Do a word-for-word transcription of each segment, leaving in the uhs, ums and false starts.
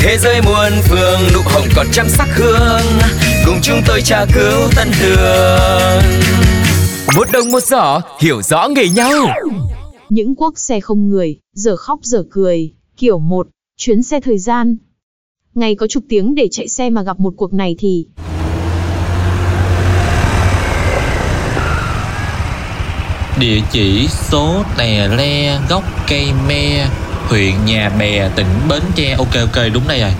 Thế giới muôn phương nụ hồng còn trăm sắc hương, cùng chúng tôi tra cứu tân đường. Một đồng một giỏ, hiểu rõ nghề nhau. Những cuốc xe không người, giờ khóc giờ cười. Kiểu một, chuyến xe thời gian. Ngày có chục tiếng để chạy xe mà gặp một cuộc này thì địa chỉ số Tè Le, góc Cây Me, huyện Nhà Bè, tỉnh Bến Tre. Ok ok, đúng đây rồi.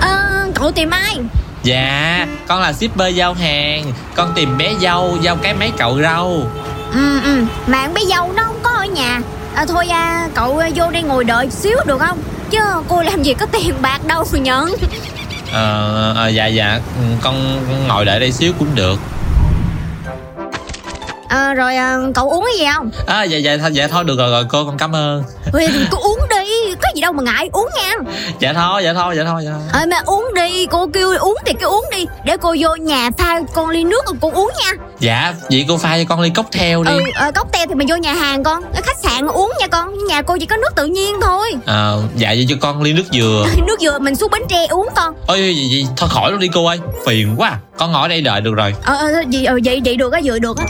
Ờ, cậu tìm ai? Dạ, con là shipper giao hàng. Con tìm bé dâu, giao cái mấy cậu rau. Ừ, ừ, mà con bé dâu nó không có ở nhà. À, thôi à, cậu vô đây ngồi đợi xíu được không? Chứ cô làm gì có tiền bạc đâu mà nhận. Ờ, à, à, dạ dạ, con ngồi đợi đây xíu cũng được. À, rồi à, cậu uống cái gì không? À, dạ dạ, th- dạ thôi được rồi, rồi cô, con cảm ơn. Ê, cô uống đi, có gì đâu mà ngại, uống nha. Dạ thôi, dạ thôi, dạ thôi, dạ thôi. À, mà uống đi, cô kêu uống thì cứ uống đi. Để cô vô nhà pha con ly nước rồi cô uống nha. Dạ, vậy cô pha cho con ly cocktail đi. Ừ, à, cocktail thì mình vô nhà hàng con, ở khách sạn uống nha con. Nhà cô chỉ có nước tự nhiên thôi. À, dạ vậy cho con ly nước dừa. Nước dừa mình xuống Bến Tre uống con. Ôi, vậy, vậy thôi khỏi luôn đi cô ơi, phiền quá à. Con ngồi đây đợi được rồi. Ờ, à, à, vậy, vậy, vậy được á, dừa được á.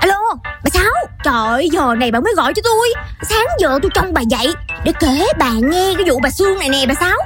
Alo, bà Sáu. Trời ơi, giờ này bà mới gọi cho tôi. Sáng giờ tôi trông bà dậy để kể bà nghe cái vụ bà Sương này nè bà Sáu.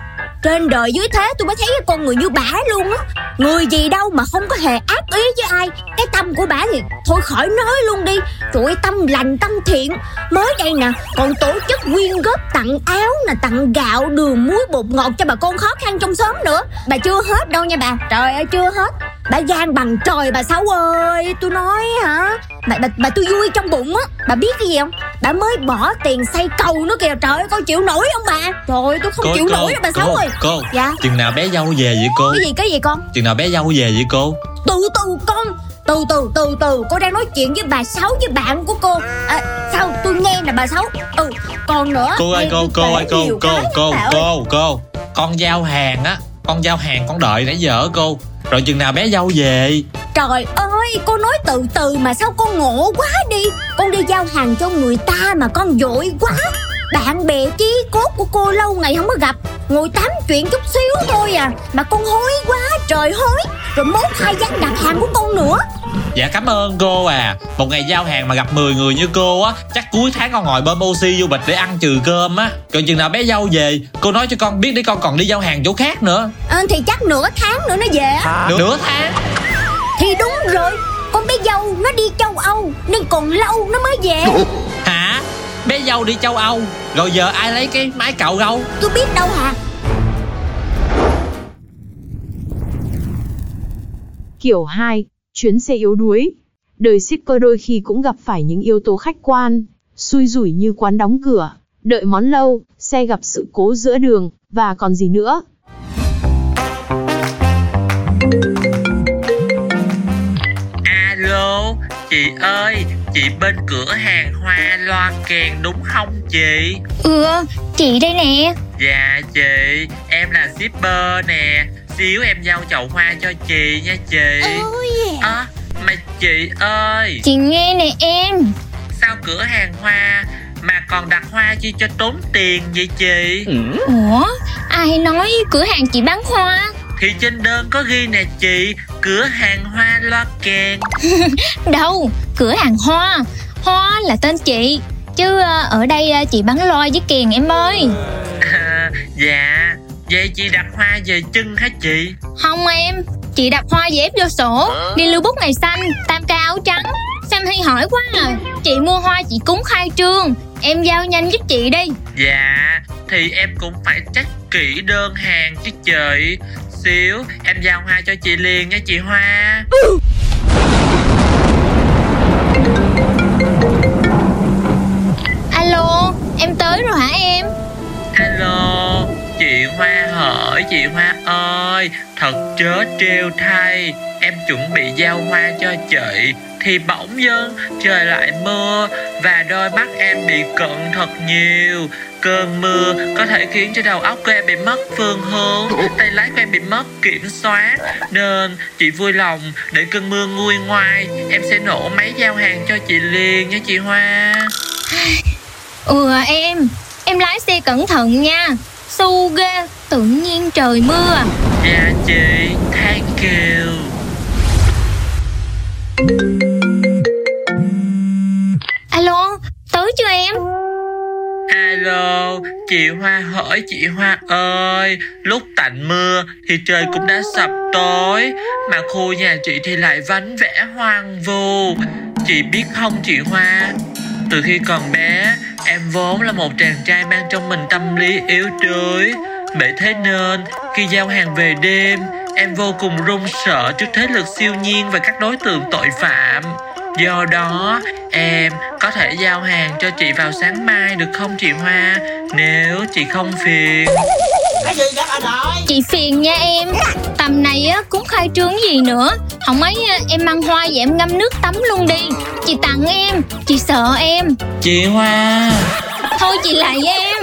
Trên đời dưới thế tôi mới thấy cái con người như bả luôn á. Người gì đâu mà không có hề ác ý với ai. Cái tâm của bả thì thôi khỏi nói luôn đi. Rồi tâm lành tâm thiện. Mới đây nè, còn tổ chức quyên góp tặng áo nè, tặng gạo, đường, muối, bột ngọt cho bà con khó khăn trong xóm nữa. Bà chưa hết đâu nha bà. Trời ơi chưa hết. Bà gian bằng trời bà Sáu ơi. Tôi nói hả, Bà, bà, bà tôi vui trong bụng á. Bà biết cái gì không? Bà mới bỏ tiền xây cầu nữa kìa. Trời ơi, con chịu nổi không bà? Trời ơi, tôi không cô, chịu cô, nổi đâu bà cô, Sáu ơi. Cô, dạ? Chừng nào bé dâu về vậy cô? Cái gì, cái gì con? Chừng nào bé dâu về vậy cô? Từ từ con, từ từ, từ từ. Cô đang nói chuyện với bà Sáu, với bạn của cô. À, sao tôi nghe là bà Sáu. Ừ, còn nữa. Cô ơi, cô, cô ơi, cô, cô, cô, cô, cô, cô. Con giao hàng á, con giao hàng con đợi nãy giờ á cô. Rồi chừng nào bé dâu về? Trời ơi, cô nói từ từ mà sao con ngộ quá đi. Con đi giao hàng cho người ta mà con vội quá. Bạn bè chí cốt của cô lâu ngày không có gặp, ngồi tám chuyện chút xíu thôi à. Mà con hối quá, trời hối. Rồi mốt hai dán đặt hàng của con nữa. Dạ cảm ơn cô à. Một ngày giao hàng mà gặp mười người như cô á, chắc cuối tháng con ngồi bơm oxy vô bịch để ăn trừ cơm á. Còn chừng nào bé dâu về, cô nói cho con biết để con còn đi giao hàng chỗ khác nữa. Ờ à, thì chắc nửa tháng nữa nó về á. À, nửa tháng. Thì đúng rồi, con bé dâu nó đi châu Âu nên còn lâu nó mới về. Hả? Bé dâu đi châu Âu, rồi giờ ai lấy cái máy cạo râu? Tôi biết đâu hả? Kiểu hai, chuyến xe yếu đuối. Đời shipper đôi khi cũng gặp phải những yếu tố khách quan, xui rủi như quán đóng cửa, đợi món lâu, xe gặp sự cố giữa đường, và còn gì nữa. Alo, chị ơi, chị bên cửa hàng Hoa Loa Kèn đúng không chị? Ừ, chị đây nè. Dạ chị, em là shipper nè. Xíu em giao chậu hoa cho chị nha chị. Oh yeah. À, mà chị ơi, chị nghe nè em. Sao cửa hàng hoa mà còn đặt hoa chi cho tốn tiền vậy chị? Ừ. Ủa, ai nói cửa hàng chị bán hoa? Thì trên đơn có ghi nè chị, cửa hàng Hoa Loa Kèn. Đâu, cửa hàng hoa. Hoa là tên chị. Chứ ở đây chị bán loa với kèn em ơi. À, dạ. Vậy chị đặt hoa về chân hả chị? Không em, chị đặt hoa về ép vô sổ, đi lưu bút ngày xanh, tam ca áo trắng. Xem hay hỏi quá à. Chị mua hoa chị cúng khai trương, em giao nhanh giúp chị đi. Dạ, thì em cũng phải trách kỹ đơn hàng chứ chị. Xíu, em giao hoa cho chị liền nha chị Hoa. tới rồi hả em? Alo, chị Hoa hỡi, chị Hoa ơi, thật trớ trêu thay, em chuẩn bị giao hoa cho chị thì bỗng dưng trời lại mưa và đôi mắt em bị cận thật nhiều. Cơn mưa có thể khiến cho đầu óc của em bị mất phương hướng, tay lái của em bị mất kiểm soát. Nên chị vui lòng để cơn mưa nguôi ngoai, em sẽ nổ máy giao hàng cho chị liền nha chị Hoa. Ừ em, em lái xe cẩn thận nha. Su ghê, tự nhiên trời mưa. Dạ chị, thank you. Alo, tới chưa em? Alo, chị Hoa hỡi, chị Hoa ơi, lúc tạnh mưa thì trời cũng đã sập tối, mà khu nhà chị thì lại vắng vẻ hoang vu. Chị biết không chị Hoa, từ khi còn bé, em vốn là một chàng trai mang trong mình tâm lý yếu đuối. Bởi thế nên, khi giao hàng về đêm, em vô cùng run sợ trước thế lực siêu nhiên và các đối tượng tội phạm. Do đó, em có thể giao hàng cho chị vào sáng mai được không chị Hoa, nếu chị không phiền? Chị phiền nha em, tầm này cũng khai trương gì nữa. Không ấy em mang hoa vậy em ngâm nước tắm luôn đi. Chị tặng em, chị sợ em. Chị Hoa, thôi chị lại em.